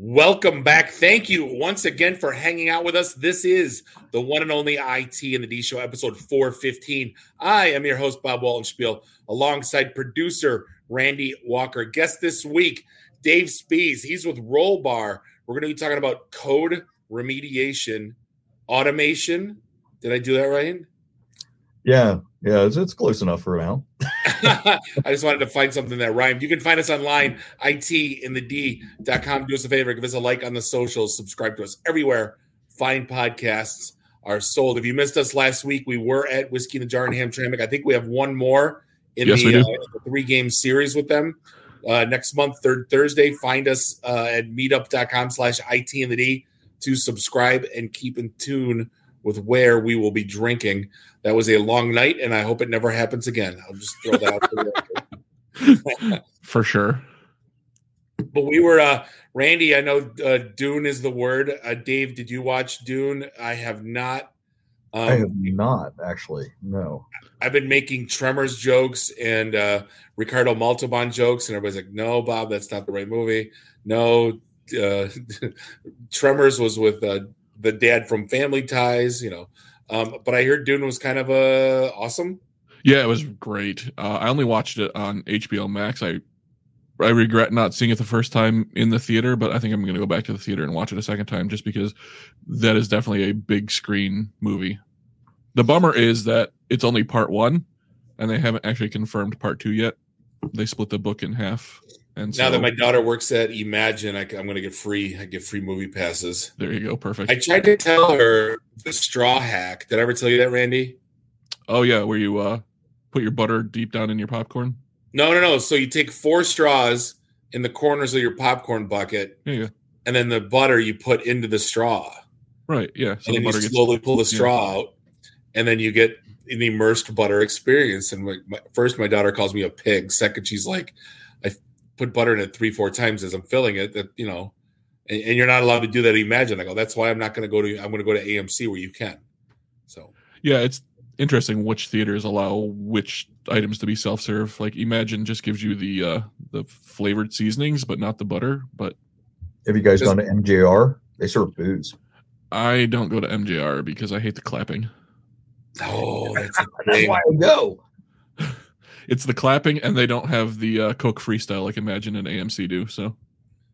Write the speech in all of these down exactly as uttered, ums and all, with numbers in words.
Welcome back. Thank you once again for hanging out with us. This is the one and only I T in the D Show, episode four fifteen. I am your host, Bob Wallenspiel, alongside producer Randy Walker. Guest this week, Dave Spees. He's with Rollbar. We're going to be talking about code remediation, automation. Did I do that right? Yeah. Yeah, it's, it's close enough for now. I just wanted to find something that rhymed. You can find us online, it in the d dot com. Do us a favor, give us a like on the socials, subscribe to us everywhere. Find podcasts are sold. If you missed us last week, we were at Whiskey in the Jar in Hamtramck. I think we have one more in yes, the uh, three-game series with them. Uh, next month, third Thursday, find us uh, at meetup.com slash itinthed to subscribe and keep in tune with where we will be drinking. That was a long night, and I hope it never happens again. I'll just throw that out there. For sure. But we were, uh, Randy, I know uh, Dune is the word. Uh, Dave, did you watch Dune? I have not. Um, I have not, actually, no. I've been making Tremors jokes and uh, Ricardo Montalban jokes, and everybody's like, no, Bob, that's not the right movie. No, uh, Tremors was with uh, the dad from Family Ties, you know. Um, but I heard Dune was kind of uh, awesome. Yeah, it was great. Uh, I only watched it on H B O Max. I I regret not seeing it the first time in the theater, but I think I'm going to go back to the theater and watch it a second time just because that is definitely a big screen movie. The bummer is that it's only part one, and they haven't actually confirmed part two yet. They split the book in half. And now so, that my daughter works at Imagine, I, I'm going to get free. I get free movie passes. There you go. Perfect. I tried to tell her the straw hack. Did I ever tell you that, Randy? Oh, yeah. Where you uh, put your butter deep down in your popcorn? No, no, no. So you take four straws in the corners of your popcorn bucket. Yeah. And then the butter you put into the straw. Right. Yeah. So and then the butter you slowly gets, pull the straw yeah. out. And then you get an immersed butter experience. And my, my, first, my daughter calls me a pig. Second, she's like, I put butter in it three, four times as I'm filling it, that, you know, and, and you're not allowed to do that. Imagine. I go, that's why I'm not going to go to, I'm going to go to A M C where you can. So, yeah, it's interesting which theaters allow which items to be self-serve. Like Imagine just gives you the, uh, the flavored seasonings, but not the butter. But have you guys gone to M J R? They serve booze. I don't go to M J R because I hate the clapping. Oh, that's, that's why I go. It's the clapping, and they don't have the uh, Coke freestyle like Imagine and A M C do. So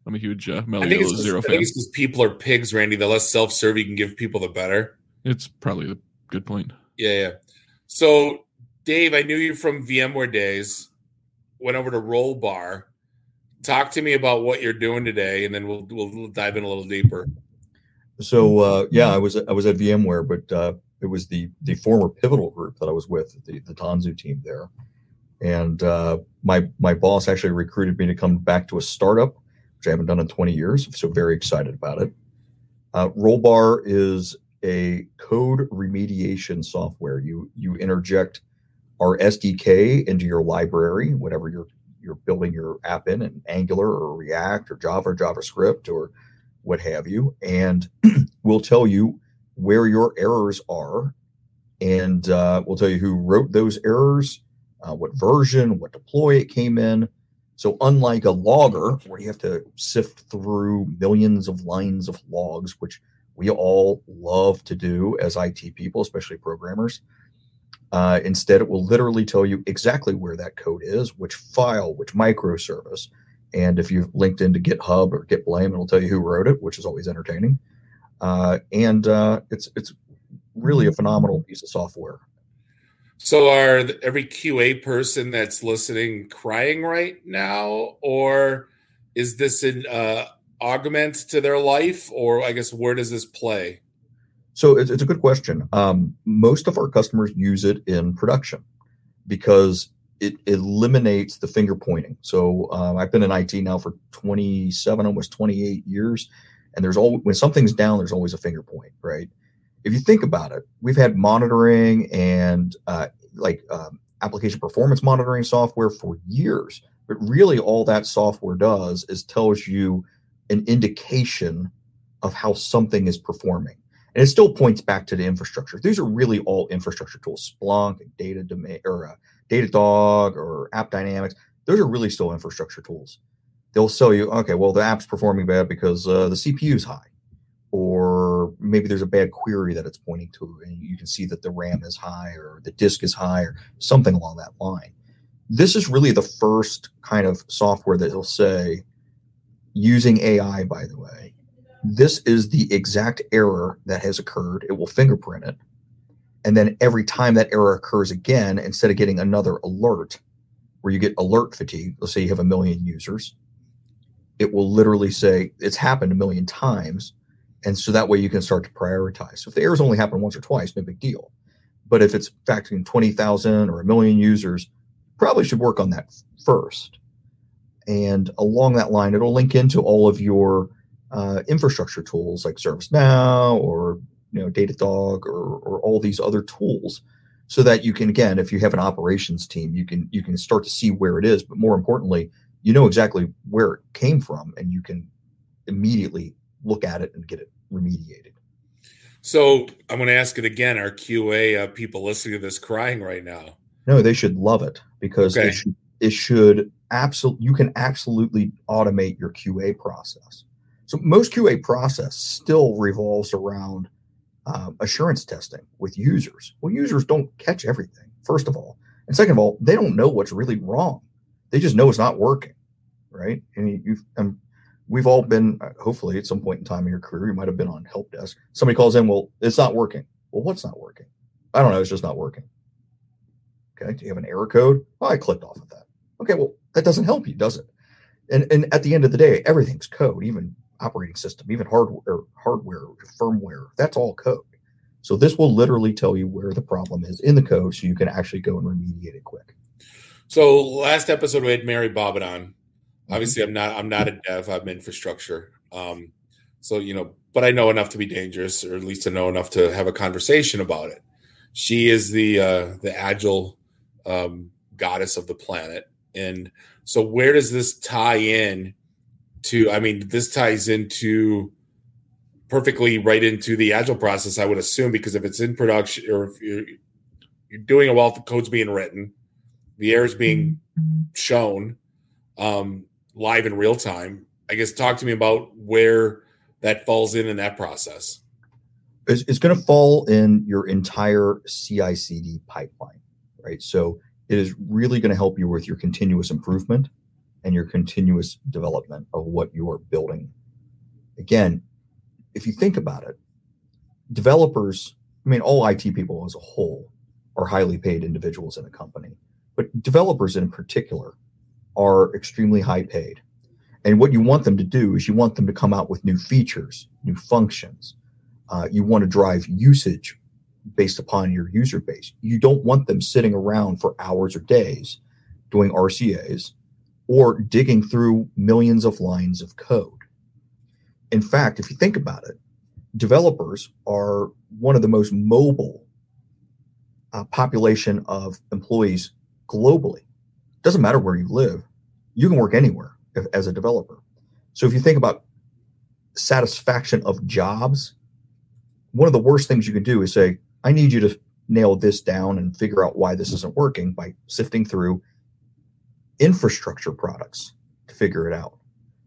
I'm a huge uh, Melio Zero fan. I think it's because people are pigs, Randy. The less self-serve you can give people, the better. It's probably a good point. Yeah, yeah. So, Dave, I knew you from VMware days. Went over to Rollbar. Talk to me about what you're doing today, and then we'll we'll dive in a little deeper. So, uh, yeah, I was I was at VMware, but uh, it was the the former Pivotal group that I was with, the the Tanzu team there. And uh, my my boss actually recruited me to come back to a startup, which I haven't done in twenty years. So very excited about it. Uh, Rollbar is a code remediation software. You you interject our S D K into your library, whatever you're you're building your app in, in Angular or React or Java or JavaScript or what have you, and we'll tell you where your errors are, and uh, we'll tell you who wrote those errors. Uh, what version, what deploy it came in. So unlike a logger where you have to sift through millions of lines of logs, which we all love to do as I T people, especially programmers, uh, instead it will literally tell you exactly where that code is, which file, which microservice. And if you've linked into GitHub or Git blame, it'll tell you who wrote it, which is always entertaining. Uh, and uh, it's it's really a phenomenal piece of software. So are every Q A person that's listening crying right now, or is this an uh, augment to their life, or I guess where does this play? So it's, it's a good question. Um, most of our customers use it in production because it eliminates the finger pointing. So um, I've been in I T now for twenty-seven, almost twenty-eight years, and there's always, when something's down, there's always a finger point, right? If you think about it, we've had monitoring and uh, like um, application performance monitoring software for years, but really all that software does is tells you an indication of how something is performing. And it still points back to the infrastructure. These are really all infrastructure tools, Splunk, data domain, or uh, Datadog or AppDynamics. Those are really still infrastructure tools. they'll sell you, okay, well, the app's performing bad because uh, the C P U is high, or maybe there's a bad query that it's pointing to, and you can see that the RAM is high or the disk is high or something along that line. This is really the first kind of software that will say, using A I, by the way, this is the exact error that has occurred. It will fingerprint it. And then every time that error occurs again, instead of getting another alert where you get alert fatigue, let's say you have a million users, it will literally say it's happened a million times. And so that way you can start to prioritize. So if the errors only happen once or twice, no big deal. But if it's factoring twenty thousand or a million users, probably should work on that first. And along that line, it'll link into all of your uh, infrastructure tools like ServiceNow or you know, Datadog or, or all these other tools, so that you can, again, if you have an operations team, you can you can start to see where it is. But more importantly, you know exactly where it came from, and you can immediately look at it and get it remediated. So I'm going to ask it again. Our Q A uh, people listening to this crying right now. No, they should love it, because okay. it should, it should absolutely, you can absolutely automate your Q A process. So most Q A process still revolves around Um, assurance testing with users. Well, users don't catch everything, first of all. And second of all, they don't know what's really wrong. They just know it's not working, right? And you've, um, we've all been, hopefully at some point in time in your career, you might have been on help desk. Somebody calls in, well, it's not working. Well, what's not working? I don't know, it's just not working. Okay, do you have an error code? Oh, I clicked off of that. Okay, well, that doesn't help you, does it? And, and at the end of the day, everything's code, even operating system, even hardware, hardware, firmware, that's all code. So this will literally tell you where the problem is in the code, so you can actually go and remediate it quick. So last episode we had Mary Bobbitt on. Obviously, I'm not I'm not a dev. I'm infrastructure. Um, so you know, but I know enough to be dangerous, or at least to know enough to have a conversation about it. She is the uh, the agile um, goddess of the planet, and so where does this tie in? To, I mean, this ties into perfectly right into the agile process, I would assume, because if it's in production or if you're, you're doing it while the code's being written, the error's being shown um, live in real time. I guess talk to me about where that falls in in that process. It's, it's going to fall in your entire C I C D pipeline, right? So it is really going to help you with your continuous improvement and your continuous development of what you are building. Again, if you think about it, developers, I mean, all I T people as a whole are highly paid individuals in a company, but developers in particular are extremely high paid. And what you want them to do is you want them to come out with new features, new functions. Uh, you want to drive usage based upon your user base. You don't want them sitting around for hours or days doing R C As or digging through millions of lines of code. In fact, if you think about it, developers are one of the most mobile uh, population of employees globally. Doesn't matter where you live, you can work anywhere if, as a developer. So if you think about satisfaction of jobs, one of the worst things you can do is say, I need you to nail this down and figure out why this isn't working by sifting through infrastructure products to figure it out.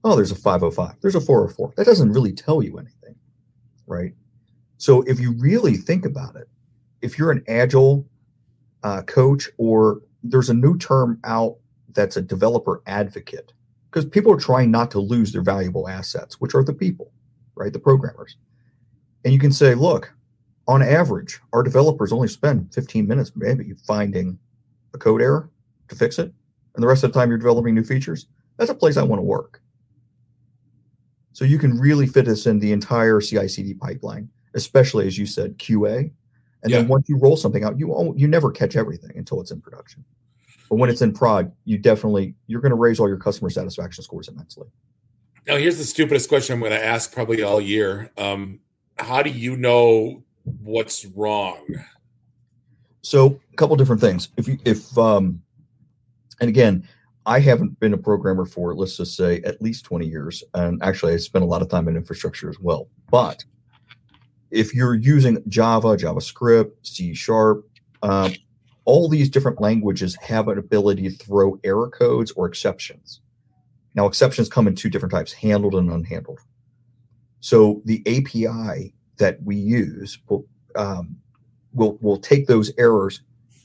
Oh, there's a five oh five, there's a four oh four. That doesn't really tell you anything, right? So if you really think about it, if you're an agile uh, coach, or there's a new term out that's a developer advocate, because people are trying not to lose their valuable assets, which are the people, right? The programmers. And you can say, look, on average, our developers only spend fifteen minutes maybe finding a code error to fix it, and the rest of the time you're developing new features. That's a place I want to work. So you can really fit this in the entire C I C D pipeline, especially, as you said, Q A. And yeah. Then once you roll something out, you you never catch everything until it's in production. But when it's in prod, you definitely, you're going to raise all your customer satisfaction scores immensely. Now, here's the stupidest question I'm going to ask probably all year. Um, how do you know what's wrong? So a couple different things. If you, if, um, And again, I haven't been a programmer for, let's just say, at least twenty years. And actually, I spent a lot of time in infrastructure as well. But if you're using Java, JavaScript, C Sharp, uh, all these different languages have an ability to throw error codes or exceptions. Now, exceptions come in two different types, handled and unhandled. So the A P I that we use will um, will will take those errors,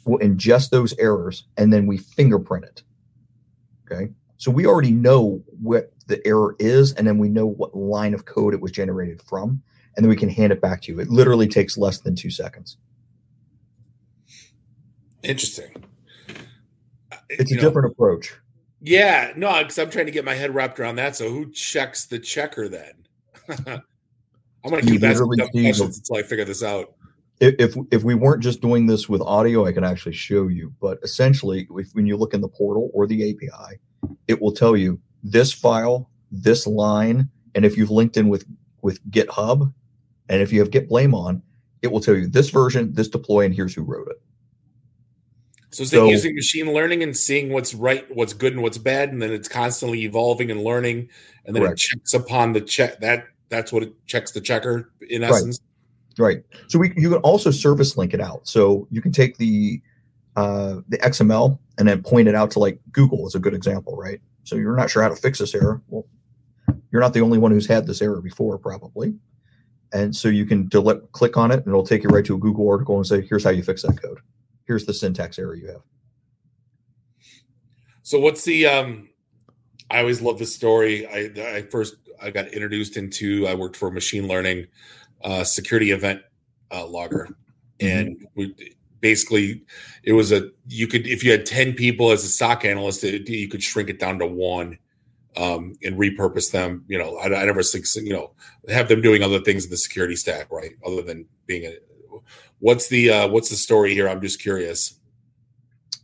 will ingest those errors, and then we fingerprint it. Okay, so we already know what the error is, and then we know what line of code it was generated from, and then we can hand it back to you. It literally takes less than two seconds. Interesting. It's you a know. different approach. Yeah, no, because I'm trying to get my head wrapped around that. So who checks the checker then? I'm going to keep asking questions until I figure this out. If if we weren't just doing this with audio, I can actually show you. But essentially, if, when you look in the portal or the A P I, it will tell you this file, this line, and if you've linked in with, with GitHub, and if you have Git blame on, it will tell you this version, this deploy, and here's who wrote it. So it's so, like using machine learning and seeing what's right, what's good, and what's bad, and then it's constantly evolving and learning, and then correct. It checks upon the check. That that's what it checks the checker in essence. Right. right. So we you can also service link it out. So you can take the uh, the X M L and then point it out to like Google is a good example, right? So you're not sure how to fix this error. Well, you're not the only one who's had this error before, probably. And so you can del- click on it, and it'll take you right to a Google article and say, "Here's how you fix that code. Here's the syntax error you have." So what's the, um, I always love this story. I, I first, I got introduced into, I worked for a machine learning uh, security event uh, logger. Mm-hmm. And we basically it was a, you could, if you had ten people as a S O C analyst, it, you could shrink it down to one um, and repurpose them. You know, I, I never, you know, have them doing other things in the security stack, right? Other than being a, What's the uh, what's the story here? I'm just curious.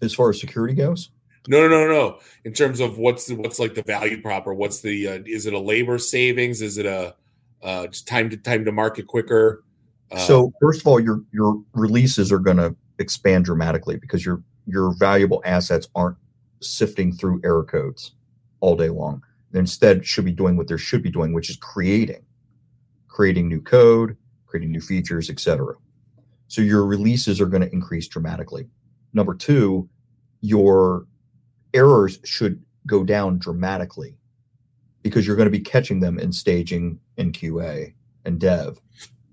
As far as security goes? No, no, no, no. In terms of what's the, what's like the value prop, or what's the uh, is it a labor savings? Is it a uh, just time to time to market quicker? Uh, so first of all, your your releases are going to expand dramatically because your your valuable assets aren't sifting through error codes all day long. They instead should be doing what they should be doing, which is creating, creating new code, creating new features, et cetera. So your releases are going to increase dramatically. Number two, your errors should go down dramatically because you're going to be catching them in staging and Q A and dev,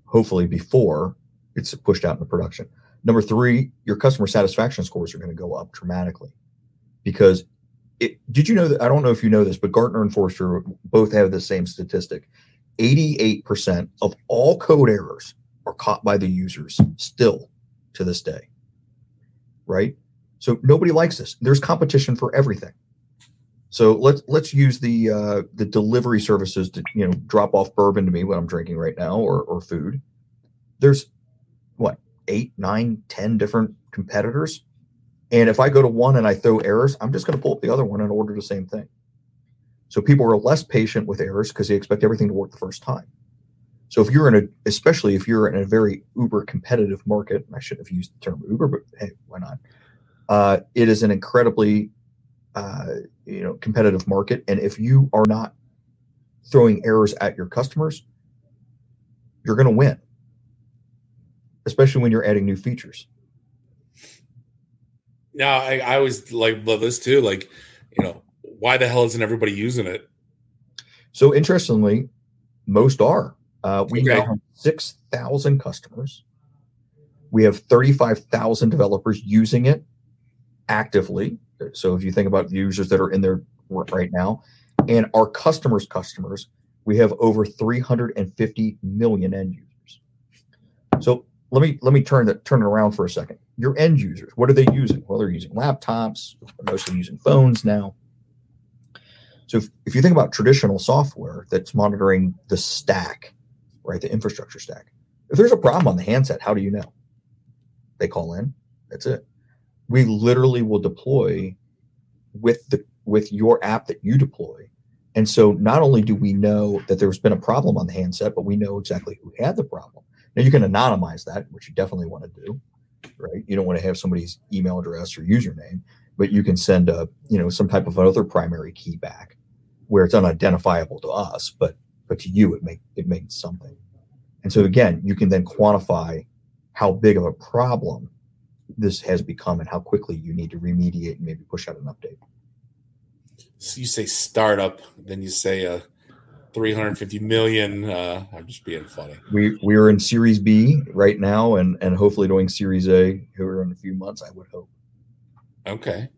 hopefully before it's pushed out into production. Number three, your customer satisfaction scores are going to go up dramatically because it, did you know that, I don't know if you know this, but Gartner and Forrester both have the same statistic. eighty-eight percent of all code errors are caught by the users still to this day, right? So nobody likes this. There's competition for everything. So let's let's use the uh, the delivery services to, you know, drop off bourbon to me when I'm drinking right now, or or food. There's what, eight, nine, ten different competitors, and if I go to one and I throw errors, I'm just going to pull up the other one and order the same thing. So people are less patient with errors because they expect everything to work the first time. So if you're in a, especially if you're in a very uber competitive market, and I shouldn't have used the term uber, but hey, why not? Uh, it is an incredibly, uh, you know, competitive market. And if you are not throwing errors at your customers, you're going to win, especially when you're adding new features. No, I, I always like love this too. Like, you know, why the hell isn't everybody using it? So interestingly, most are. Uh, we okay. now have six thousand customers. We have thirty-five thousand developers using it actively. So if you think about the users that are in there right now, and our customers' customers, we have over three hundred fifty million end users. So let me let me turn that turn it around for a second. Your end users, what are they using? Well, they're using laptops. They're mostly using phones now. So if, if you think about traditional software that's monitoring the stack, right, the infrastructure stack. If there's a problem on the handset, how do you know? They call in. That's it. We literally will deploy with the with your app that you deploy. And so not only do we know that there's been a problem on the handset, but we know exactly who had the problem. Now, you can anonymize that, which you definitely want to do, right? You don't want to have somebody's email address or username, but you can send a, you know, some type of other primary key back where it's unidentifiable to us, but But to you, it make it means something. And so again, you can then quantify how big of a problem this has become and how quickly you need to remediate and maybe push out an update. you say startup, then you say uh, three hundred fifty million. Uh, I'm just being funny. We we are in Series B right now, and and hopefully doing Series A here in a few months. I would hope. Okay,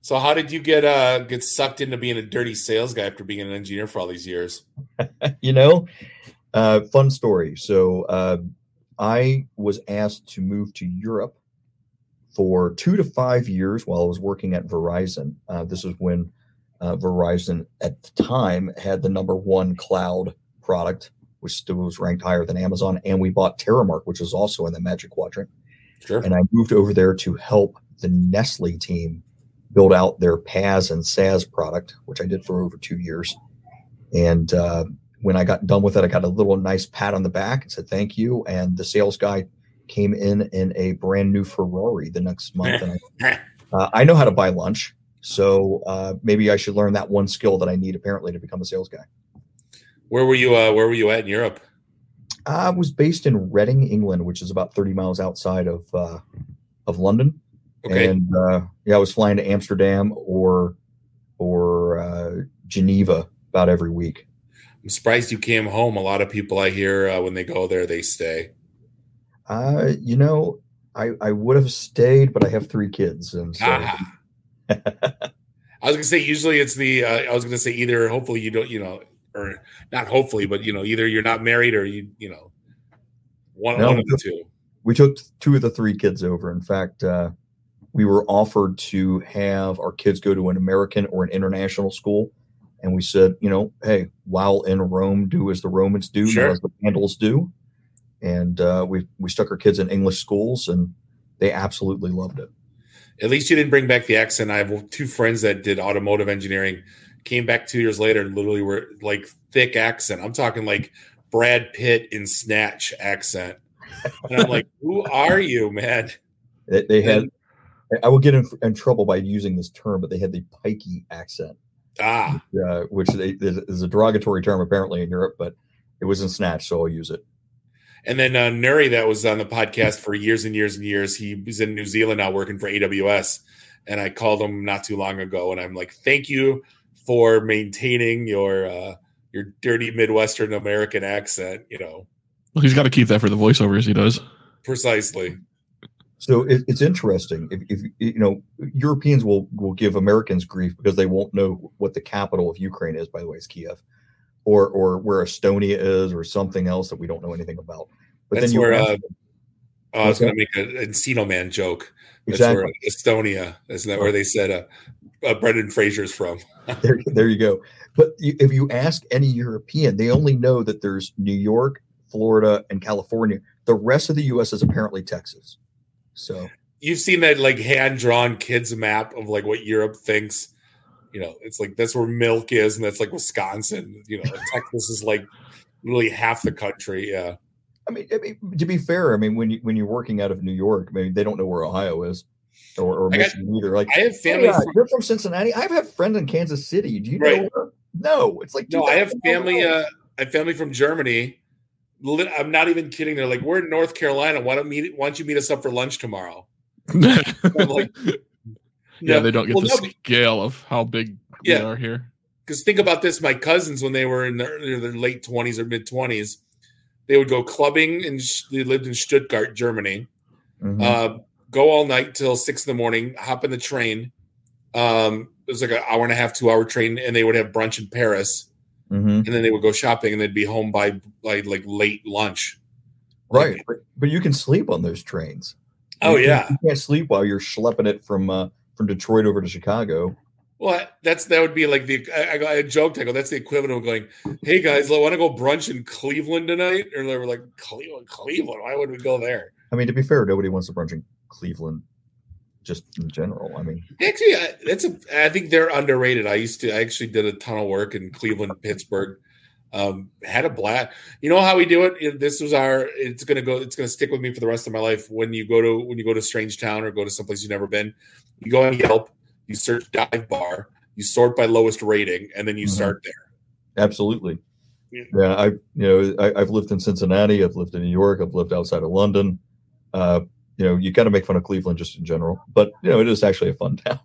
so how did you get uh get sucked into being a dirty sales guy after being an engineer for all these years? You know, uh, fun story. So uh, I was asked to move to Europe for two to five years while I was working at Verizon. Uh, this is when uh, Verizon at the time had the number one cloud product, which still was ranked higher than Amazon. And we bought Terramark, which was also in the Magic Quadrant. Sure. And I moved over there to help the Nestle team build out their P A S and SaaS product, which I did for over two years. And uh, when I got done with it, I got a little nice pat on the back and said, thank you. And the sales guy came in in a brand new Ferrari the next month. And I, uh, I know how to buy lunch. So uh, maybe I should learn that one skill that I need apparently to become a sales guy. Where were you? Uh, where were you at in Europe? I was based in Reading, England, which is about thirty miles outside of, uh, of London. Okay. And uh, yeah, I was flying to Amsterdam or, or uh, Geneva about every week. I'm surprised you came home. A lot of people I hear uh, when they go there, they stay. Uh, you know, I, I would have stayed, but I have three kids. And so. Ah. I was going to say, usually it's the, uh, I was going to say either hopefully you don't, you know, or not hopefully, but you know, either you're not married or you, you know, one, no, one of the two. We took two of the three kids over. In fact, uh, we were offered to have our kids go to an American or an international school. And we said, you know, hey, while in Rome, do as the Romans do, sure. As the Vandals do. And uh, we we stuck our kids in English schools, and they absolutely loved it. At least you didn't bring back the accent. I have two friends that did automotive engineering, came back two years later and literally were like thick accent. I'm talking like Brad Pitt in Snatch accent. And I'm like, who are you, man? They, they had, I will get in, in trouble by using this term, but they had the pikey accent. Ah. Which, uh, which they, is a derogatory term apparently in Europe, but it was in Snatch, so I'll use it. And then uh, Nuri, that was on the podcast for years and years and years, he was in New Zealand now working for A W S. And I called him not too long ago, and I'm like, thank you for maintaining your uh, your dirty Midwestern American accent, you know. Well, he's got to keep that for the voiceovers he does. Precisely. So it, it's interesting. If, if you know, Europeans will, will give Americans grief because they won't know what the capital of Ukraine is, by the way, it's Kiev. Or, or where Estonia is, or something else that we don't know anything about. But that's then where uh, oh, I was going to make an Encino Man joke. That's exactly. Where Estonia is. That where they said uh, uh, Brendan Fraser's from. there, there you go. But you, if you ask any European, they only know that there's New York, Florida, and California. The rest of the U S is apparently Texas. So you've seen that like hand-drawn kids map of like what Europe thinks. You know, it's like that's where milk is, and that's like Wisconsin. You know, Texas is like really half the country. Yeah, I mean, I mean, to be fair, I mean, when you when you're working out of New York, I mean, they don't know where Ohio is, or, or Michigan either. Like, I have family. Oh, yeah, from, you're from Cincinnati. I've had friends in Kansas City. Do you right. know? Where? No, it's like no. I have family. Uh, I have family from Germany. I'm not even kidding. They're like, we're in North Carolina. Why don't meet? Why don't you meet us up for lunch tomorrow? I'm like. Yeah, yeah, they don't get well, the no, scale of how big yeah. we are here. Because think about this. My cousins, when they were in their, their late twenties or mid-twenties, they would go clubbing, and they lived in Stuttgart, Germany, mm-hmm. uh, go all night till six in the morning, hop in the train. Um, it was like an hour and a half, two-hour train, and they would have brunch in Paris, mm-hmm. and then they would go shopping, and they'd be home by, by like late lunch. Right, like, but, but you can sleep on those trains. Oh, you yeah. Can't, you can't sleep while you're schlepping it from uh, – from Detroit over to Chicago. Well, that's that would be like the I, I, I joked. I go, that's the equivalent of going, "Hey guys, I want to go brunch in Cleveland tonight." Or they were like, "Cleveland, Cleveland? Why would we go there?" I mean, to be fair, nobody wants to brunch in Cleveland, just in general. I mean, actually, I, that's a. I think they're underrated. I used to. I actually did a ton of work in Cleveland, Pittsburgh. Um, had a blast. You know how we do it. This was our. It's gonna go. It's gonna stick with me for the rest of my life. When you go to when you go to a strange town or go to someplace you've never been. You go on Yelp, you search dive bar, you sort by lowest rating, and then you mm-hmm. start there. Absolutely. Yeah, yeah I you know I, I've lived in Cincinnati, I've lived in New York, I've lived outside of London. Uh, you know, you kind of make fun of Cleveland just in general, but you know it is actually a fun town.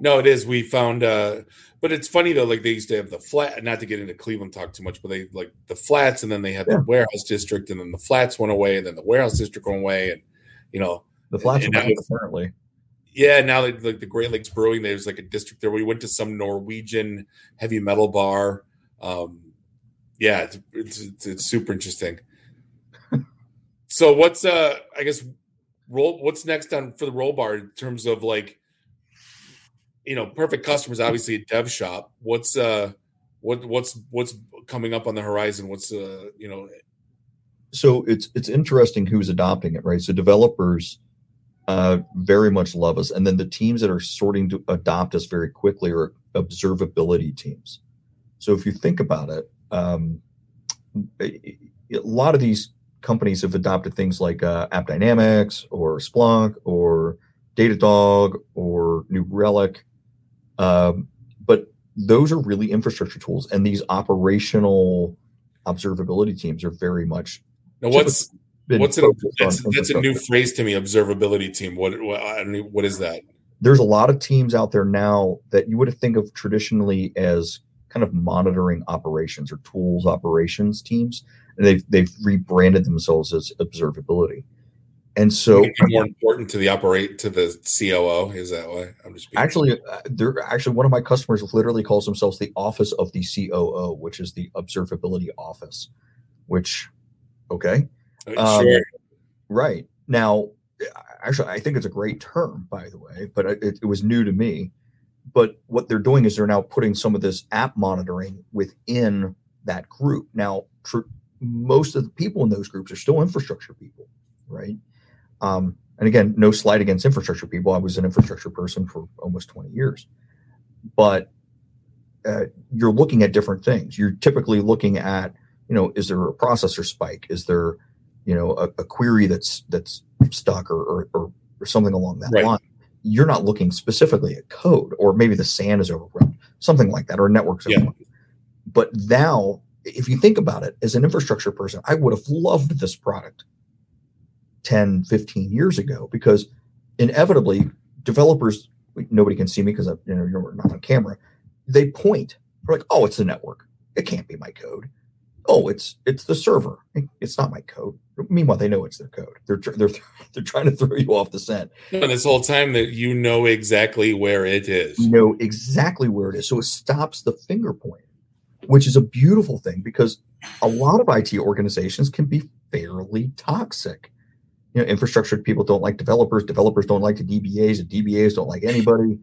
No, it is. We found, uh, but it's funny though. Like they used to have the flat. Not to get into Cleveland talk too much, but they like the flats, and then they had yeah. the warehouse district, and then the flats went away, and then the warehouse district went away, and you know the flats and, and now, apparently. Yeah, now like the Great Lakes Brewing, there's like a district there. We went to some Norwegian heavy metal bar. Um, yeah, it's, it's, it's super interesting. So what's uh, I guess roll. What's next on for the Rollbar in terms of like. You know, perfect customers, obviously a dev shop. What's uh, what what's what's coming up on the horizon? What's uh, you know, so it's it's interesting who's adopting it, right? So developers uh, very much love us, and then the teams that are sorting to adopt us very quickly are observability teams. So if you think about it, um, a, a lot of these companies have adopted things like uh, AppDynamics or Splunk or Datadog or New Relic. Um, but those are really infrastructure tools, and these operational observability teams are very much. Now, what's what's an, that's, that's a new phrase to me? Observability team. What what, I don't know, what is that? There's a lot of teams out there now that you would think of traditionally as kind of monitoring operations or tools operations teams, and they've they've rebranded themselves as observability. And so more important to the operate to the C O O is that way. I'm just actually they're actually one of my customers literally calls themselves the office of the C O O, which is the observability office, which, okay. Um, sure. Right now, actually, I think it's a great term, by the way, but it, it was new to me. But what they're doing is they're now putting some of this app monitoring within that group. Now, tr- most of the people in those groups are still infrastructure people, right? Um, and again, no slight against infrastructure people. I was an infrastructure person for almost twenty years, but uh, you're looking at different things. You're typically looking at, you know, is there a processor spike? Is there, you know, a, a query that's that's stuck or or, or, or something along that right. line? You're not looking specifically at code, or maybe the S A N is overrun, something like that, or networks. Yeah. But now, if you think about it, as an infrastructure person, I would have loved this product ten, fifteen years ago, because inevitably developers, nobody can see me because I'm you know, you're not on camera. They point, they're like, oh, it's the network. It can't be my code. Oh, it's, it's the server. It's not my code. Meanwhile, they know it's their code. They're, they're, they're trying to throw you off the scent. And this whole time that you know exactly where it is, you know exactly where it is. So it stops the finger point, which is a beautiful thing, because a lot of I T organizations can be fairly toxic. You know, infrastructure people don't like developers. Developers don't like the D B As. The D B As don't like anybody.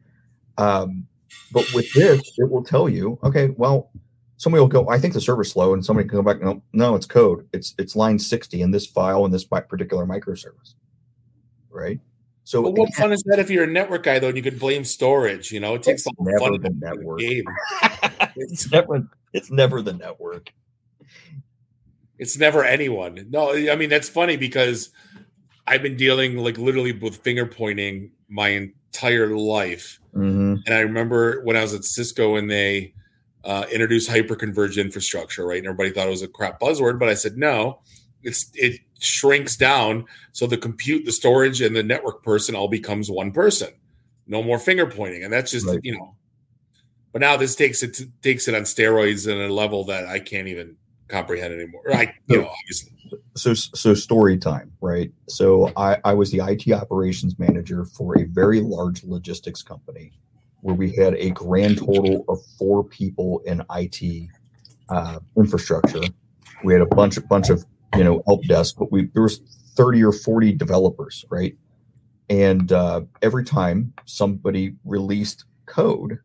Um, but with this, it will tell you, okay, well, somebody will go, I think the server's slow, and somebody can go back, no, no, it's code. It's it's line sixty in this file in this particular microservice, right? So, but what fun is that if you're a network guy though, and you could blame storage? You know, it takes all the fun of the network. Game. it's never it's never the network. It's never anyone. No, I mean that's funny because. I've been dealing like literally with finger pointing my entire life. Mm-hmm. And I remember when I was at Cisco and they uh, introduced hyperconverged infrastructure, right? And everybody thought it was a crap buzzword, but I said, no, it's, it shrinks down. So the compute, the storage and the network person all becomes one person, no more finger pointing. And that's just, right. you know, but now this takes it, to, takes it on steroids in a level that I can't even comprehend anymore. I, you know, obviously. So, so story time, right? So I, I was the I T operations manager for a very large logistics company where we had a grand total of four people in I T uh, infrastructure. We had a bunch of, bunch of, you know, help desk, but we, there was thirty or forty developers, right? And uh, every time somebody released code,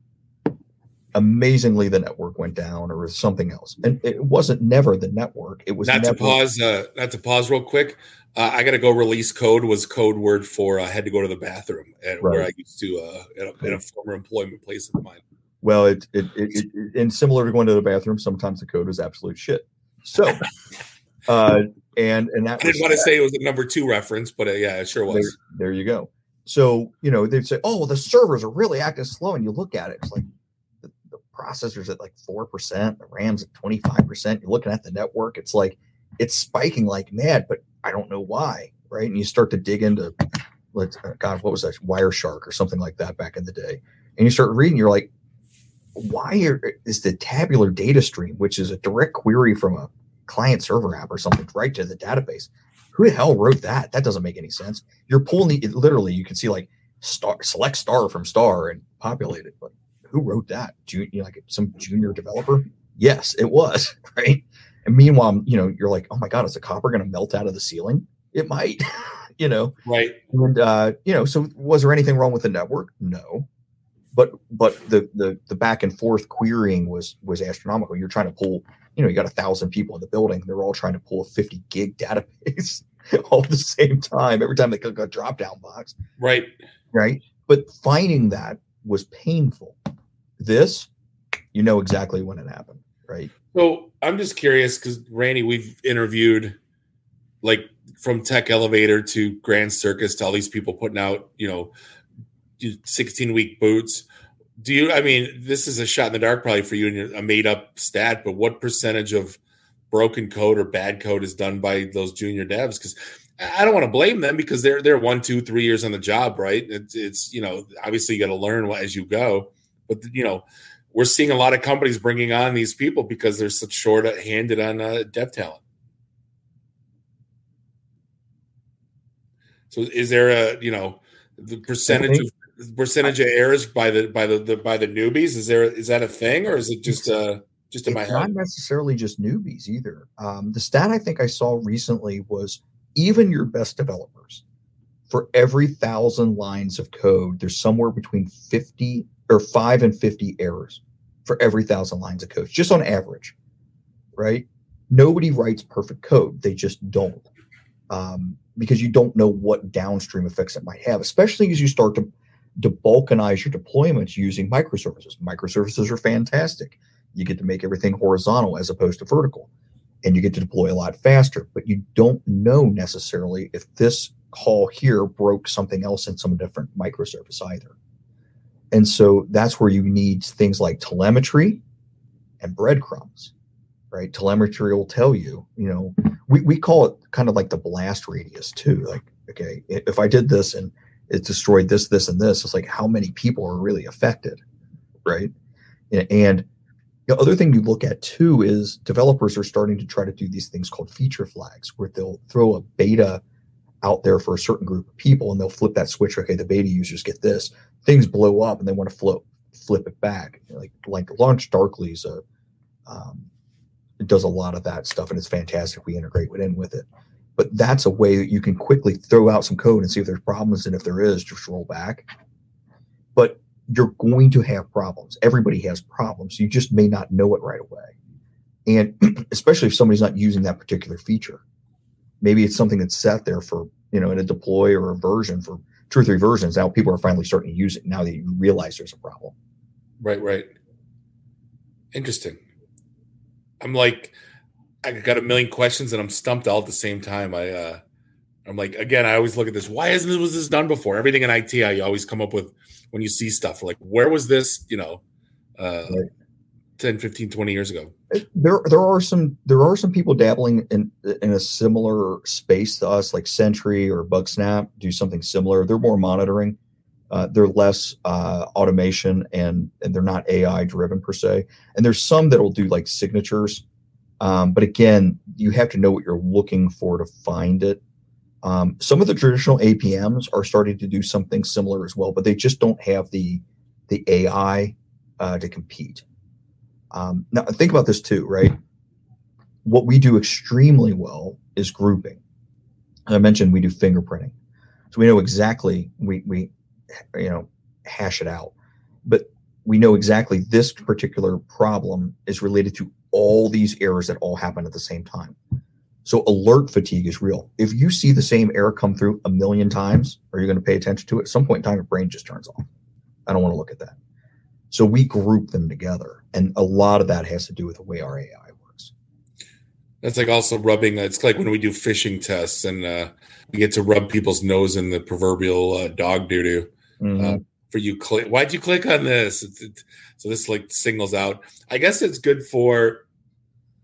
amazingly, the network went down, or something else, and it wasn't never the network. It was not never- to pause. Uh, not to pause, real quick. Uh, I got to go. Release code was code word for I uh, had to go to the bathroom, at right. where I used to uh, in, a, in a former employment place of mine. Well, it it, it it and similar to going to the bathroom, sometimes the code is absolute shit. So, uh, and and that I didn't want to say it was a number two reference, but uh, yeah, it sure was. There, there you go. So you know they'd say, oh, well, the servers are really acting slow, and you look at it, it's like. Processors at like four percent, the RAM's at twenty-five percent. You're looking at the network. It's like, it's spiking like mad, but I don't know why. Right. And you start to dig into, like, God, what was that? Wireshark or something like that back in the day. and you start reading, you're like, why are, is the tabular data stream, which is a direct query from a client server app or something right to the database, who the hell wrote that? That doesn't make any sense. You're pulling the, it literally, you can see like star, select star from star and populate it. Like, who wrote that? You, you know, like some junior developer? Yes, it was, right? And meanwhile, you know, you're like, oh my God, is the copper going to melt out of the ceiling? It might, you know? Right. And, uh, you know, so was there anything wrong with the network? No. But but the the the back and forth querying was was astronomical. You're trying to pull, you know, you got a thousand people in the building. They're all trying to pull a fifty gig database all at the same time. Every time they click a drop down box, right, right. But finding that was painful. This, you know exactly when it happened, right? So I'm just curious because Randy, we've interviewed like from Tech Elevator to Grand Circus to all these people putting out, you know, sixteen-week boots. Do you? I mean, this is a shot in the dark, probably for you and a made-up stat. But what percentage of broken code or bad code is done by those junior devs? Because I don't want to blame them because they're they're one, two, three years on the job, right? It's, it's you know, obviously you got to learn as you go. But you know, we're seeing a lot of companies bringing on these people because they're such short-handed on uh, dev talent. So, is there a you know the percentage of Percentage of errors by the by the, the by the newbies is there is that a thing or is it just uh just in it's my head? Not necessarily just newbies either. Um, the stat I think I saw recently was even your best developers for every thousand lines of code, there's somewhere between fifty or five and fifty errors for every thousand lines of code, just on average, right? Nobody writes perfect code; they just don't um, because you don't know what downstream effects it might have, especially as you start to to balkanize your deployments using microservices. Microservices are fantastic. You get to make everything horizontal as opposed to vertical, and you get to deploy a lot faster, but you don't know necessarily if this call here broke something else in some different microservice either. And so that's where you need things like telemetry and breadcrumbs, right? Telemetry will tell you, you know, we, we call it kind of like the blast radius too. Like, okay, if I did this and it destroyed this, this, and this. It's like how many people are really affected, right? And the other thing you look at too is developers are starting to try to do these things called feature flags, where they'll throw a beta out there for a certain group of people, and they'll flip that switch. Okay, the beta users get this. Things blow up, and they want to flip flip it back. Like like Launch Darkly is a um, it does a lot of that stuff, and it's fantastic. We integrate it in with it. But that's a way that you can quickly throw out some code and see if there's problems. And if there is, just roll back. But you're going to have problems. Everybody has problems. You just may not know it right away. And especially if somebody's not using that particular feature. Maybe it's something that's sat there for, you know, in a deploy or a version for two or three versions. Now people are finally starting to use it now that you realize there's a problem. Right, right. Interesting. I'm like... I got a million questions and I'm stumped all at the same time. I, uh, I'm like, again, I always look at this. Why isn't this, was this done before? Everything in I T, I always come up with when you see stuff like, where was this, you know, uh, right. ten, fifteen, twenty years ago? There, there are some, there are some people dabbling in, in a similar space to us, like Sentry or Bugsnap do something similar. They're more monitoring. Uh, they're less uh, automation and, and they're not A I driven per se. And there's some that will do like signatures. Um, but again, you have to know what you're looking for to find it. Um, some of the traditional A P Ms are starting to do something similar as well, but they just don't have the the A I uh, to compete. Um, now, think about this too, right? What we do extremely well is grouping. As I mentioned, we do fingerprinting, so we know exactly we we you know hash it out, but we know exactly this particular problem is related to all these errors that all happen at the same time. So alert fatigue is real. If you see the same error come through a million times, are you going to pay attention to it? At some point in time, your brain just turns off. I don't want to look at that. So we group them together. And a lot of that has to do with the way our A I works. That's like also rubbing. It's like when we do phishing tests and uh, we get to rub people's nose in the proverbial uh, dog doo-doo. Mm-hmm. Uh, for you click, why'd you click on this? It's, it, so this like signals out. I guess it's good for,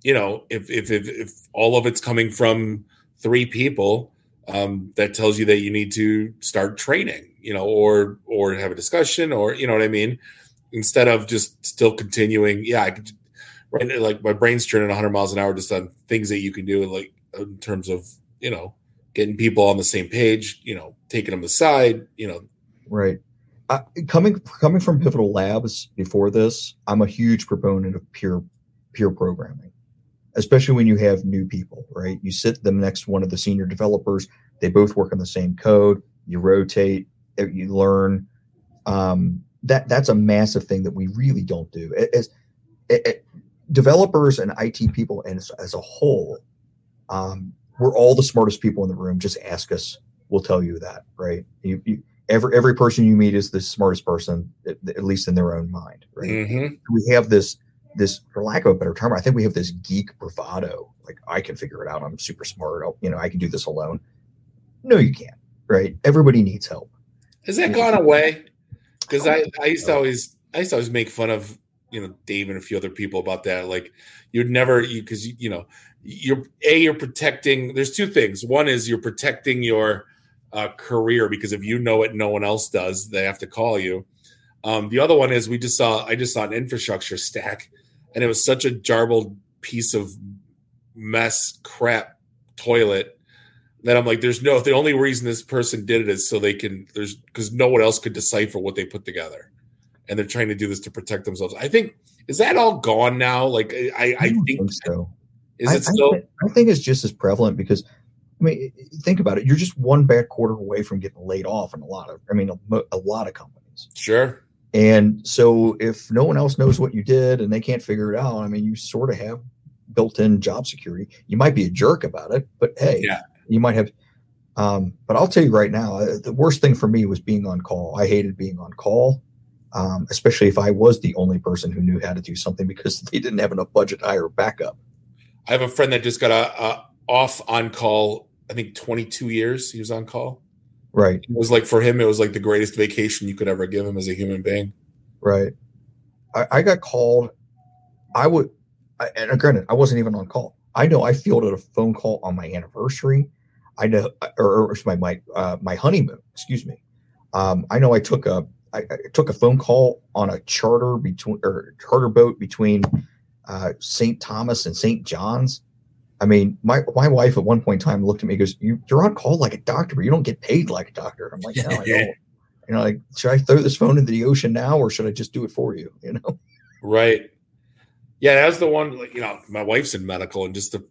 you know, if if if, if all of it's coming from three people, um, that tells you that you need to start training, you know, or or have a discussion, or you know what I mean, instead of just still continuing. Yeah, I could, right? Like my brain's churning one hundred miles an hour just on things that you can do, like in terms of you know getting people on the same page, you know, taking them aside, you know, right. I, coming coming from Pivotal Labs before this, I'm a huge proponent of peer peer programming, especially when you have new people, right? You sit them next to one of the senior developers. They both work on the same code. You rotate, you learn. Um, that that's a massive thing that we really don't do. As, as developers and I T people and as, as a whole, um, we're all the smartest people in the room. Just ask us. We'll tell you that, right? You, you, Every every person you meet is the smartest person, at, at least in their own mind, right? Mm-hmm. We have this, this, for lack of a better term, I think we have this geek bravado. Like, I can figure it out. I'm super smart. I'll, you know, I can do this alone. No, you can't, right? Everybody needs help. Has that gone away? Because I, I used to always, I used to always make fun of, you know, Dave and a few other people about that. Like, you'd never, because you, you, you know, you're a you're protecting. There's two things. One is you're protecting your Uh, career, because if you know it, no one else does. They have to call you. Um, the other one is we just saw. I just saw an infrastructure stack, and it was such a jarbled piece of mess, crap, toilet that I'm like, there's no. The only reason this person did it is so they can. There's because no one else could decipher what they put together, and they're trying to do this to protect themselves. I think is that all gone now? Like I, I, I think, think so. Is I, it still? I think it's just as prevalent because. I mean, think about it. You're just one bad quarter away from getting laid off in a lot of, I mean, a, a lot of companies. Sure. And so if no one else knows what you did and they can't figure it out, I mean, you sort of have built-in job security. You might be a jerk about it, but hey, yeah. you might have, um, but I'll tell you right now, the worst thing for me was being on call. I hated being on call, um, especially if I was the only person who knew how to do something because they didn't have enough budget to hire backup. I have a friend that just got a, a off on call. I think twenty-two years he was on call. Right. It was like for him, it was like the greatest vacation you could ever give him as a human being. Right. I, I got called. I would, I, and granted, I wasn't even on call. I know I fielded a phone call on my anniversary. I know, or, or my my uh, my honeymoon. Excuse me. Um, I know I took a I, I took a phone call on a charter between or charter boat between uh, Saint Thomas and Saint John's. I mean, my, my wife at one point in time looked at me and goes, you, you're on call like a doctor, but you don't get paid like a doctor. I'm like, no, I don't. You know, like, should I throw this phone into the ocean now or should I just do it for you? You know? Right. Yeah, that was the one, like, you know, my wife's in medical and just the,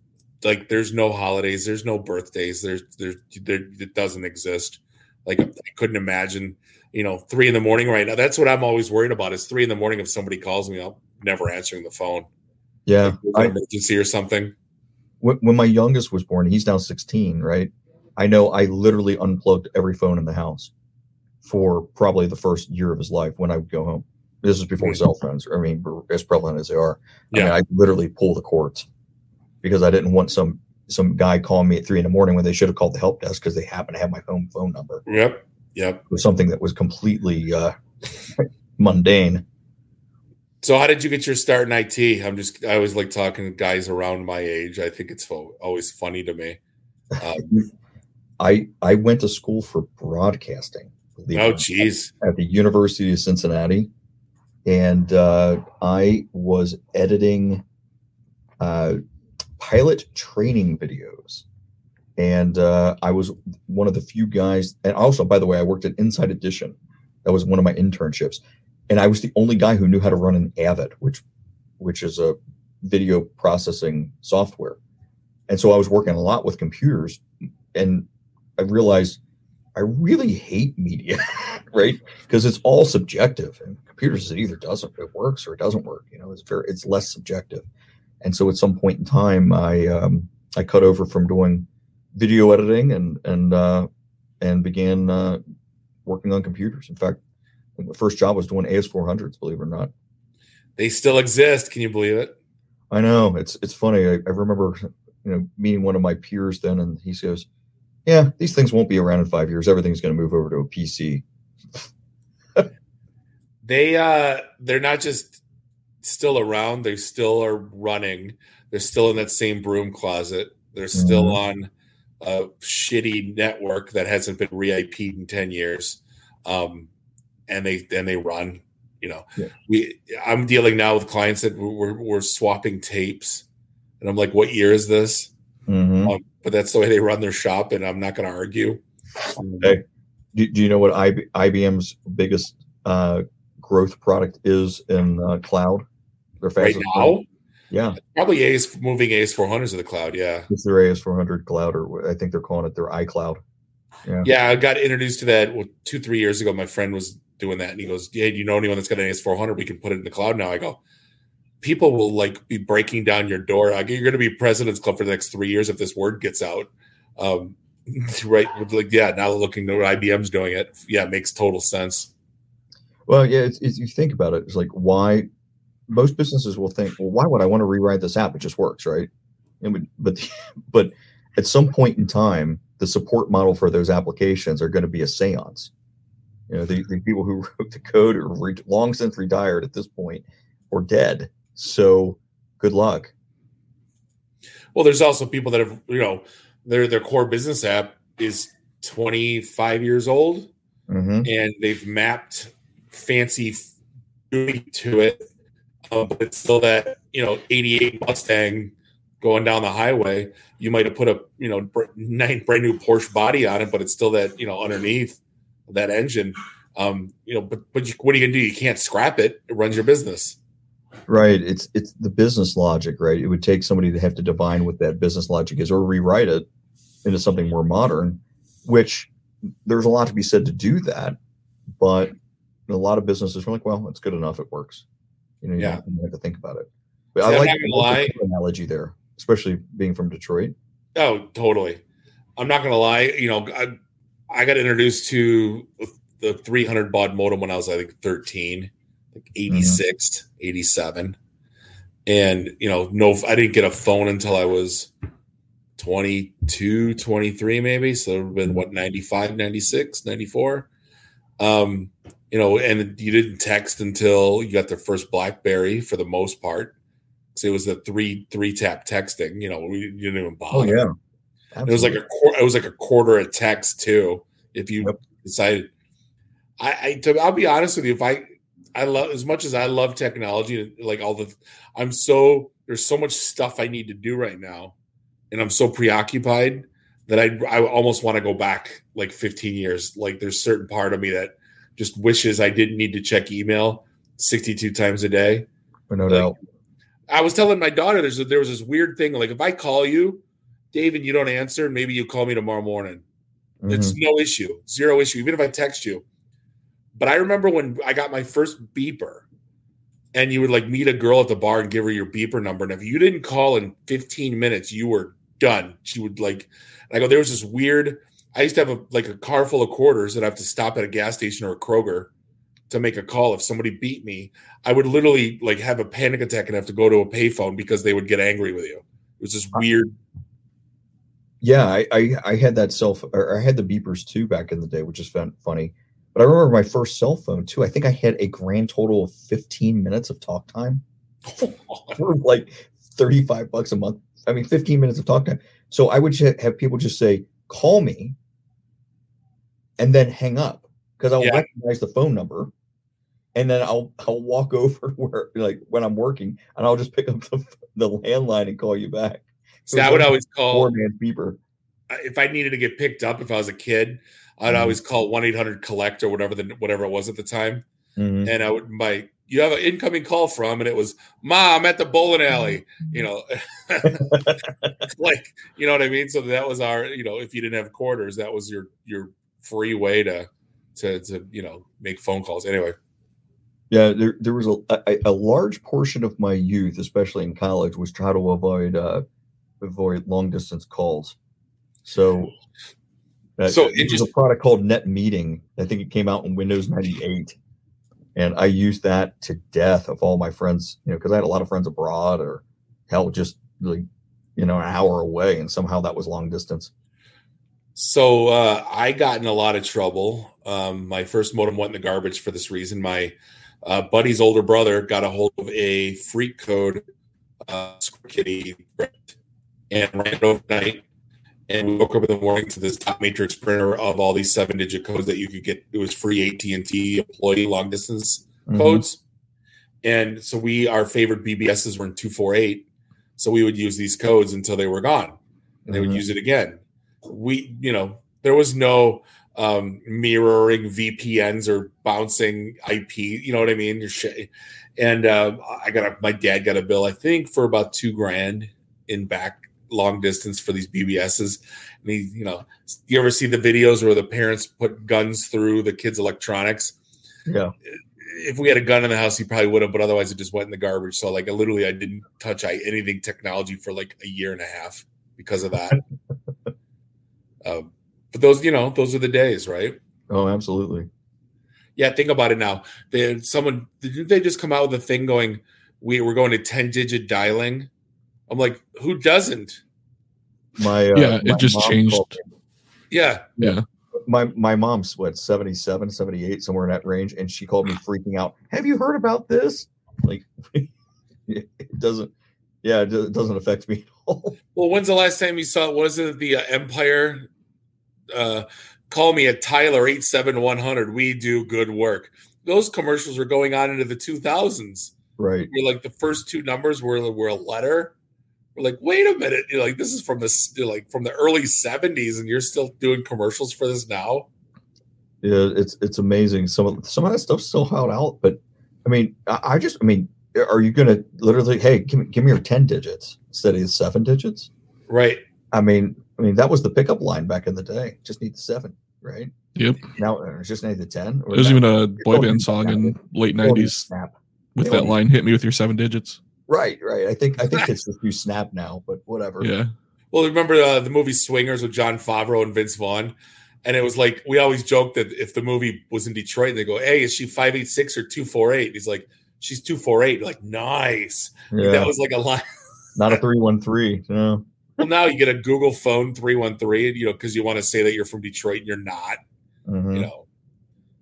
like, there's no holidays, there's no birthdays, there's, there's, there, it doesn't exist. Like, I couldn't imagine, you know, three in the morning right now. That's what I'm always worried about is three in the morning if somebody calls me, I'm never answering the phone. Yeah. Like, an emergency or something. When my youngest was born, he's now sixteen, right? I know I literally unplugged every phone in the house for probably the first year of his life when I would go home. This is before cell phones. I mean, as prevalent as they are. Yeah. I mean, I literally pull the cords because I didn't want some some guy calling me at three in the morning when they should have called the help desk because they happen to have my home phone number. Yep, yep. It was something that was completely uh, mundane. So how did you get your start in I T? I'm just, I always like talking to guys around my age. I think it's always funny to me. Um, I I went to school for broadcasting. Oh, geez. At, at the University of Cincinnati. And uh, I was editing uh, pilot training videos. And uh, I was one of the few guys. And also, by the way, I worked at Inside Edition. That was one of my internships. And I was the only guy who knew how to run an Avid, which which is a video processing software. And so I was working a lot with computers, and I realized I really hate media, right? Because it's all subjective. And computers, it either doesn't, it works or it doesn't work. You know, it's very, it's less subjective. And so at some point in time, I um, I cut over from doing video editing and and uh, and began uh, working on computers. In fact, my first job was doing A S four hundreds, believe it or not. They still exist. Can you believe it? I know. It's it's funny. I, I remember you know, meeting one of my peers then, and he goes, yeah, these things won't be around in five years. Everything's going to move over to a P C. they, uh, they're not just still around. They still are running. They're still in that same broom closet. They're still mm-hmm. on a shitty network that hasn't been re-I P'd in ten years, um, and they and they run. You know, yeah. we I'm dealing now with clients that we're we're swapping tapes, and I'm like, what year is this? Mm-hmm. Um, but that's the way they run their shop, and I'm not going to argue. Okay. Do, do you know what I B, I B M's biggest uh, growth product is in uh, cloud? Their fastest right now? Product? Yeah. Probably A's, moving A S four hundreds to the cloud, yeah. It's their A S four hundred cloud, or I think they're calling it their iCloud. Yeah, yeah I got introduced to that well, two, three years ago. My friend was doing that, and he goes, hey, do you know anyone that's got an A S four hundred? We can put it in the cloud now. I go, people will, like, be breaking down your door. I go, you're going to be President's Club for the next three years if this word gets out. Um, right, like, yeah, now looking at what I B M's doing it, yeah, it makes total sense. Well, yeah, it's, it's, you think about it, it's like, why – most businesses will think, well, why would I want to rewrite this app? It just works, right? It would, but but at some point in time, the support model for those applications are going to be a seance. You know, the, the people who wrote the code are re- long since retired at this point or dead. So good luck. Well, there's also people that have, you know, their their core business app is twenty-five years old, mm-hmm. and they've mapped fancy to it. Uh, but it's still that, you know, eighty-eight Mustang going down the highway. You might have put a, you know, br- nine, brand new Porsche body on it, but it's still that, you know, underneath that engine. Um, you know, but, but you, what are you going to do? You can't scrap it. It runs your business. Right. It's it's the business logic, right? It would take somebody to have to define what that business logic is or rewrite it into something more modern, which there's a lot to be said to do that. But a lot of businesses are like, well, it's good enough. It works. You know, you yeah. have to think about it. But so I like the analogy there, especially being from Detroit. Oh, totally. I'm not going to lie. You know, I, I got introduced to the three hundred baud modem when I was, I think, thirteen, like eighty-six, mm-hmm. eighty-seven. And, you know, no, I didn't get a phone until I was twenty-two, twenty-three, maybe. So it would have been, what, ninety-five, ninety-six, ninety-four. Um, You know, and you didn't text until you got the first BlackBerry for the most part. So it was the three three tap texting. You know, we you didn't even bother. Oh, yeah, it was like a it was like a quarter a text too. If you yep. decided, I, I to, I'll be honest with you. If I I love as much as I love technology, like all the I'm so there's so much stuff I need to do right now, and I'm so preoccupied that I I almost want to go back like fifteen years. Like there's a certain part of me that just wishes I didn't need to check email sixty-two times a day. No like, doubt. I was telling my daughter there's a, there was this weird thing. Like if I call you, Dave, and you don't answer, maybe you call me tomorrow morning. Mm-hmm. It's no issue, zero issue, even if I text you. But I remember when I got my first beeper and you would like meet a girl at the bar and give her your beeper number. And if you didn't call in fifteen minutes, you were done. She would like, and I go, there was this weird I used to have a, like a car full of quarters that I have to stop at a gas station or a Kroger to make a call. If somebody beat me, I would literally like have a panic attack and have to go to a payphone because they would get angry with you. It was just weird. Yeah, I, I, I had that self, or I had the beepers too back in the day, which is funny. But I remember my first cell phone too. I think I had a grand total of fifteen minutes of talk time. For like thirty-five bucks a month. I mean, fifteen minutes of talk time. So I would have people just say, call me. And then hang up because I'll yeah. recognize the phone number, and then I'll I'll walk over where like when I'm working, and I'll just pick up the, the landline and call you back. So I would always call four man beeper. If I needed to get picked up, if I was a kid, I'd mm-hmm. always call one eight hundred collect or whatever the whatever it was at the time, mm-hmm. and I would my you have an incoming call from, and it was Mom at the bowling alley, you know, like you know what I mean. So that was our you know if you didn't have quarters, that was your your free way to, to, to, you know, make phone calls anyway. Yeah. There, there was a, a large portion of my youth, especially in college, was try to avoid, uh, avoid long distance calls. So, uh, so it was a product called Net Meeting. I think it came out in Windows ninety-eight, and I used that to death of all my friends, you know, cause I had a lot of friends abroad or hell just like, you know, an hour away. And somehow that was long distance. So uh, I got in a lot of trouble. Um, my first modem went in the garbage for this reason. My uh, buddy's older brother got a hold of a freak code uh, script kitty and ran it overnight. and we woke up in the morning to this top matrix printer of all these seven digit codes that you could get. It was free A T and T employee long distance mm-hmm. codes. And so we, our favorite B B Ss were in two forty-eight. So we would use these codes until they were gone and they mm-hmm. would use it again. We, you know, there was no um, mirroring V P Ns or bouncing I P, you know what I mean? And uh, I got a, my dad got a bill, I think for about two grand in back long distance for these B B Ss. And he, you know, you ever see the videos where the parents put guns through the kids' electronics? Yeah. If we had a gun in the house, he probably would have, but otherwise it just went in the garbage. So like, I literally, I didn't touch I, anything technology for like a year and a half because of that. um, but those, you know, those are the days, right? Oh, absolutely. Yeah. Think about it now. They, someone, did they just come out with a thing going, we were going to ten digit dialing? I'm like, who doesn't? My, uh, yeah, my it just changed. Yeah. Yeah. My my mom's, what, seventy-seven, seventy-eight, somewhere in that range, and she called me freaking out. Have you heard about this? Like, it doesn't, yeah, it doesn't affect me at all. Well, when's the last time you saw, was it the uh, Empire? Uh, call me at Tyler eight seven one hundred. We do good work. Those commercials were going on into the two thousands. Right. You're like, the first two numbers were, were a letter. We're like, wait a minute! You're like, this is from the like from the early seventies, and you're still doing commercials for this now. Yeah, it's it's amazing. Some of some of that stuff's still held out, but I mean, I, I just, I mean, are you going to literally, hey, give me, give me your ten digits instead of the seven digits? Right. I mean, I mean that was the pickup line back in the day. Just need the seven, right? Yep. Now it's just need the ten. Or there's even a boy band song in late nineties with that line. Hit me with your seven digits. Right, right. I think I think it's the new Snap now, but whatever. Yeah. Well, remember uh, the movie Swingers with John Favreau and Vince Vaughn, and it was like we always joked that if the movie was in Detroit, and they go, "Hey, is she five eight six or two four eight?" He's like, "She's two four eight." Like, nice. Yeah. Like, that was like a line. Not a three one three. No. Well, now you get a Google phone three one three, you know, because you want to say that you're from Detroit and you're not. Mm-hmm. You know,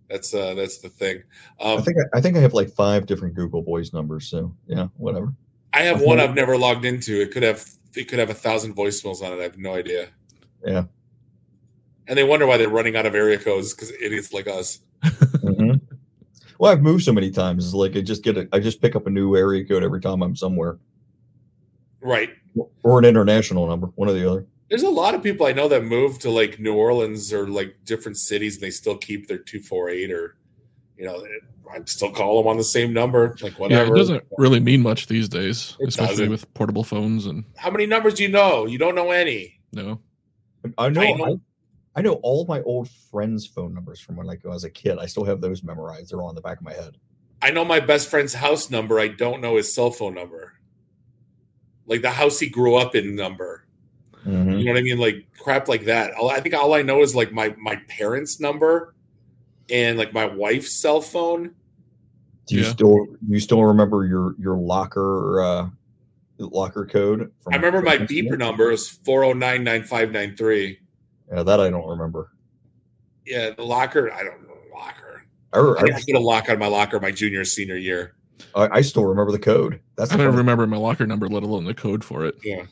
that's uh that's the thing. um, I think I, I think I have like five different Google voice numbers, so yeah, whatever. I have one I've never logged into. It could have it could have a thousand voicemails on it. I have no idea. Yeah, and they wonder why they're running out of area codes, because idiots like us. Mm-hmm. Well, I've moved so many times, like I just get a, I just pick up a new area code every time I'm somewhere, right? Or an international number, one or the other. There's a lot of people I know that move to like New Orleans or like different cities, and they still keep their two forty-eight, or, you know, I still call them on the same number. Like, whatever. Yeah, it doesn't really mean much these days, it especially doesn't. With portable phones. And how many numbers do you know? You don't know any. No. I know. I know, I, I know all my old friends' phone numbers from when, like, when I was a kid. I still have those memorized. They're all in the back of my head. I know my best friend's house number. I don't know his cell phone number. Like the house he grew up in number. Mm-hmm. You know what I mean? Like crap like that. All, I think all I know is like my, my parents' number and like my wife's cell phone. Do you yeah. still you still remember your your locker uh, locker code? From I remember my beeper year? Number is four oh nine nine five nine three. Yeah, that I don't remember. Yeah, the locker. I don't know locker. I, re- I, I didn't get a lock on my locker my junior senior year. I, I still remember the code. That's I don't funny. remember my locker number, let alone the code for it. Yeah.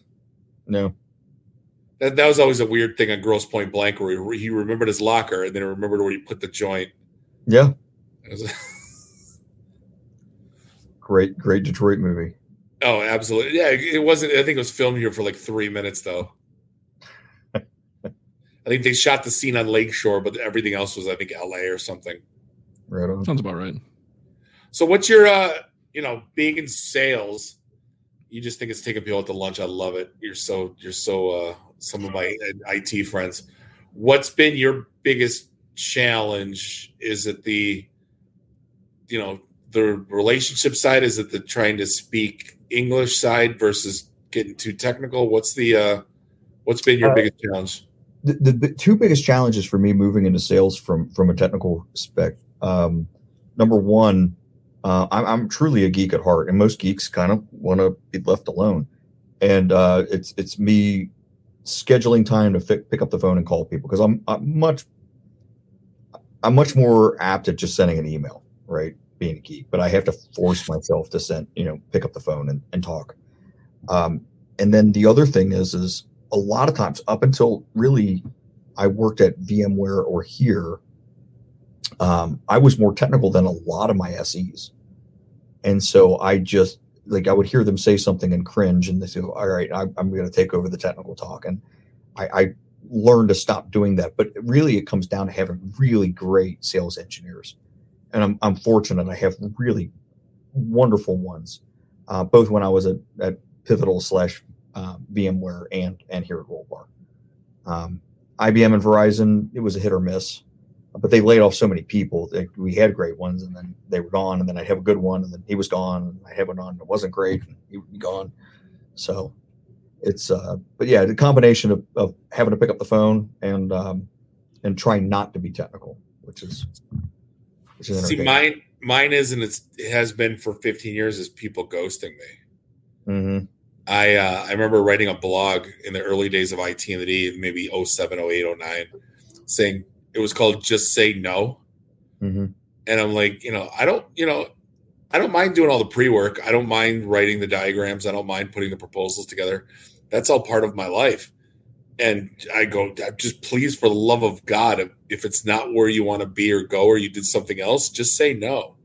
No. That, that was always a weird thing on Gross Point Blank, where he, he remembered his locker and then he remembered where he put the joint. Yeah. great, great Detroit movie. Oh, absolutely. Yeah, it wasn't. I think it was filmed here for like three minutes, though. I think they shot the scene on Lakeshore, but everything else was, I think, L A or something. Right on. Sounds about right. So what's your, uh, you know, being in sales, you just think it's taking people out to lunch. I love it. You're so, you're so, uh, some of my I T friends. What's been your biggest challenge? Is it the, you know, the relationship side? Is it the trying to speak English side versus getting too technical? What's the, uh, what's been your uh, biggest challenge? The, the, the two biggest challenges for me moving into sales from, from a technical spec. Um, number one, uh, I'm, I'm truly a geek at heart, and most geeks kind of want to be left alone. And uh, it's, it's me scheduling time to fi- pick up the phone and call people, because I'm, I'm much, I'm much more apt at just sending an email, right? Being a geek, but I have to force myself to send, you know, pick up the phone and, and talk. Um, and then the other thing is, is a lot of times, up until really I worked at VMware or here, um, I was more technical than a lot of my S Es. And so I just, like, I would hear them say something and cringe, and they say, all right, I, I'm going to take over the technical talk. And I, I learned to stop doing that. But really, it comes down to having really great sales engineers. And I'm, I'm fortunate. I have really wonderful ones, uh, both when I was at, at Pivotal slash uh, VMware and and here at Rollbar. Um, I B M and Verizon, it was a hit or miss, but they laid off so many people. They, we had great ones, and then they were gone, and then I'd have a good one, and then he was gone, and I'd have one on, and it wasn't great, and he would be gone. So it's, uh, but yeah, the combination of, of having to pick up the phone and um, and trying not to be technical, which is... See, mine mine is, and it's, it has been for fifteen years, is people ghosting me. Mm-hmm. I uh, I remember writing a blog in the early days of I T and D, maybe oh seven, oh eight, oh nine, saying, it was called Just Say No. Mm-hmm. And I'm like, you know, I don't, you know, I don't mind doing all the pre-work. I don't mind writing the diagrams. I don't mind putting the proposals together. That's all part of my life. And I go, just please, for the love of God, if it's not where you want to be or go, or you did something else, just say no.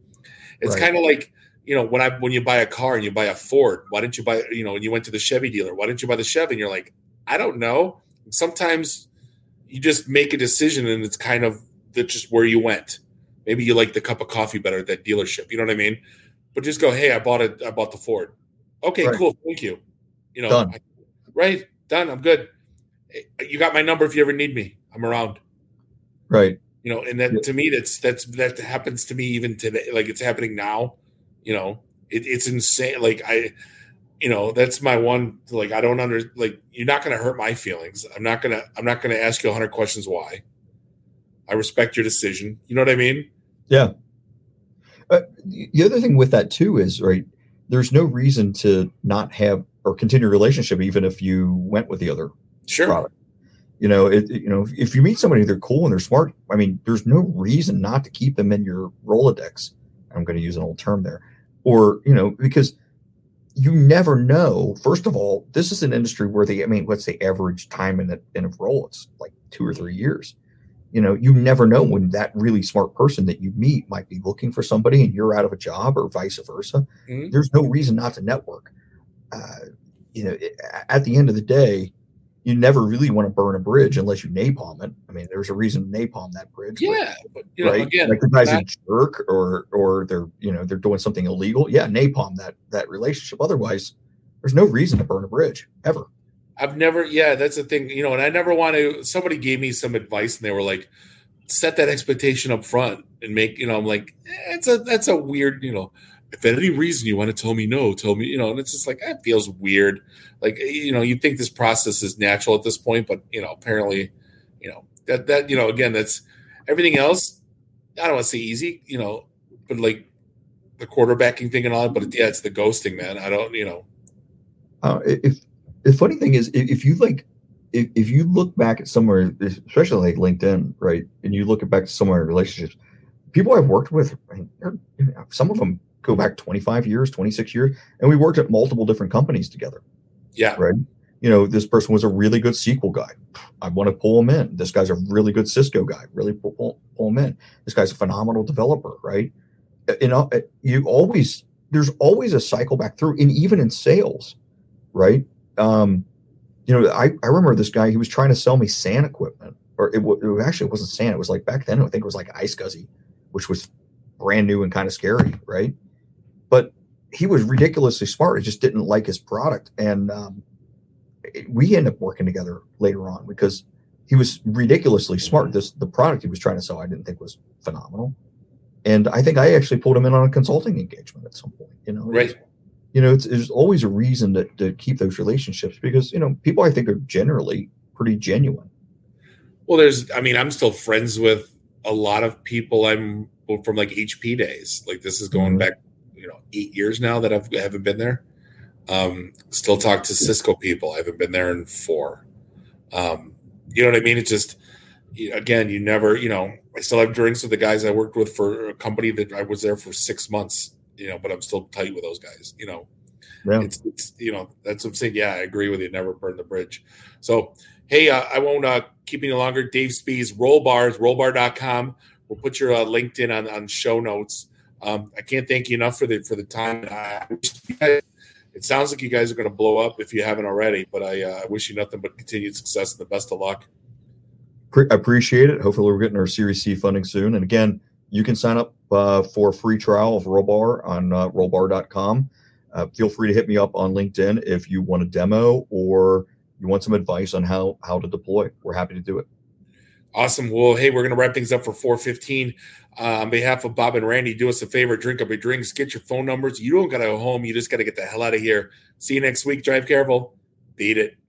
It's right. Kind of like, you know, when I when you buy a car and you buy a Ford, why didn't you buy, you know, when you went to the Chevy dealer, why didn't you buy the Chevy? And you're like, I don't know. Sometimes you just make a decision, and it's kind of that's just where you went. Maybe you like the cup of coffee better at that dealership. You know what I mean? But just go, hey, I bought it. I bought the Ford. Okay, right. Cool. Thank you. You know, done. I, right? Done. I'm good. You got my number if you ever need me. I'm around. Right. You know, and that yeah. to me, that's that's that happens to me even today. Like, it's happening now. You know, it, it's insane. Like, I, you know, that's my one. Like, I don't under like you're not going to hurt my feelings. I'm not gonna I'm not gonna ask you one hundred questions why. I respect your decision. You know what I mean? Yeah. Uh, the other thing with that too is, right, there's no reason to not have or continue a relationship even if you went with the other. Sure. Product. You know, it, you know, if you meet somebody, they're cool and they're smart. I mean, there's no reason not to keep them in your Rolodex. I'm going to use an old term there, or, you know, because you never know. First of all, this is an industry where the, I mean, what's the average time in a, in a role? It's like two or three years. You know, you never know when that really smart person that you meet might be looking for somebody and you're out of a job, or vice versa. Mm-hmm. There's no reason not to network. Uh, you know, it, at the end of the day, you never really want to burn a bridge unless you napalm it. I mean, there's a reason to napalm that bridge. Yeah, but, you know, right? Again, like the guy's that, a jerk, or or they're, you know, they're doing something illegal. Yeah, napalm that that relationship. Otherwise, there's no reason to burn a bridge ever. I've never. Yeah, that's the thing. You know, and I never want to. Somebody gave me some advice, and they were like, "Set that expectation up front and make." You know, I'm like, eh, it's a that's a weird. You know, if for any reason you want to tell me no, tell me, you know, and it's just like, that feels weird. Like, you know, you think this process is natural at this point, but, you know, apparently, you know, that, that, you know, again, that's everything else. I don't want to say easy, you know, but like the quarterbacking thing and all that, but yeah, it's the ghosting, man. I don't, you know. Uh, if the funny thing is, if you like, if, if you look back at somewhere, especially like LinkedIn, right, and you look back to somewhere in relationships, people I've worked with, some of them go back twenty-five years, twenty-six years. And we worked at multiple different companies together. Yeah. Right. You know, this person was a really good S Q L guy. I want to pull him in. This guy's a really good Cisco guy. Really pull, pull, pull him in. This guy's a phenomenal developer. Right. You know, you always, there's always a cycle back through, and even in sales. Right. Um, you know, I, I remember this guy, he was trying to sell me S A N equipment, or it, it actually wasn't S A N. It was like, back then, I think it was like Ice Guzzi, which was brand new and kind of scary. Right. But he was ridiculously smart. I just didn't like his product. And um, it, we ended up working together later on because he was ridiculously smart. This, the product he was trying to sell, I didn't think was phenomenal. And I think I actually pulled him in on a consulting engagement at some point. You know, right. You know, it's, there's always a reason to, to keep those relationships because, you know, people I think are generally pretty genuine. Well, there's, I mean, I'm still friends with a lot of people I'm from like H P days. Like, this is going mm-hmm. back, you know, eight years now that I've, I haven't been there. Um, still talk to Cisco people. I haven't been there in four. Um, you know what I mean? It's just, again, you never, you know, I still have drinks with the guys I worked with for a company that I was there for six months, you know, but I'm still tight with those guys, you know. Yeah. It's, it's, you know, that's what I'm saying. Yeah, I agree with you. Never burn the bridge. So, hey, uh, I won't uh, keep you longer. Dave Spees, Rollbars, rollbar dot com. We'll put your uh, LinkedIn on, on show notes. Um, I can't thank you enough for the for the time. I wish you guys, it sounds like you guys are going to blow up if you haven't already, but I uh, wish you nothing but continued success and the best of luck. I appreciate it. Hopefully we're getting our Series C funding soon. And again, you can sign up uh, for a free trial of Rollbar on uh, rollbar dot com. Uh, feel free to hit me up on LinkedIn if you want a demo or you want some advice on how, how to deploy. We're happy to do it. Awesome. Well, hey, we're going to wrap things up for four fifteen. Uh, on behalf of Bob and Randy, do us a favor. Drink up your drinks. Get your phone numbers. You don't got to go home. You just got to get the hell out of here. See you next week. Drive careful. Beat it.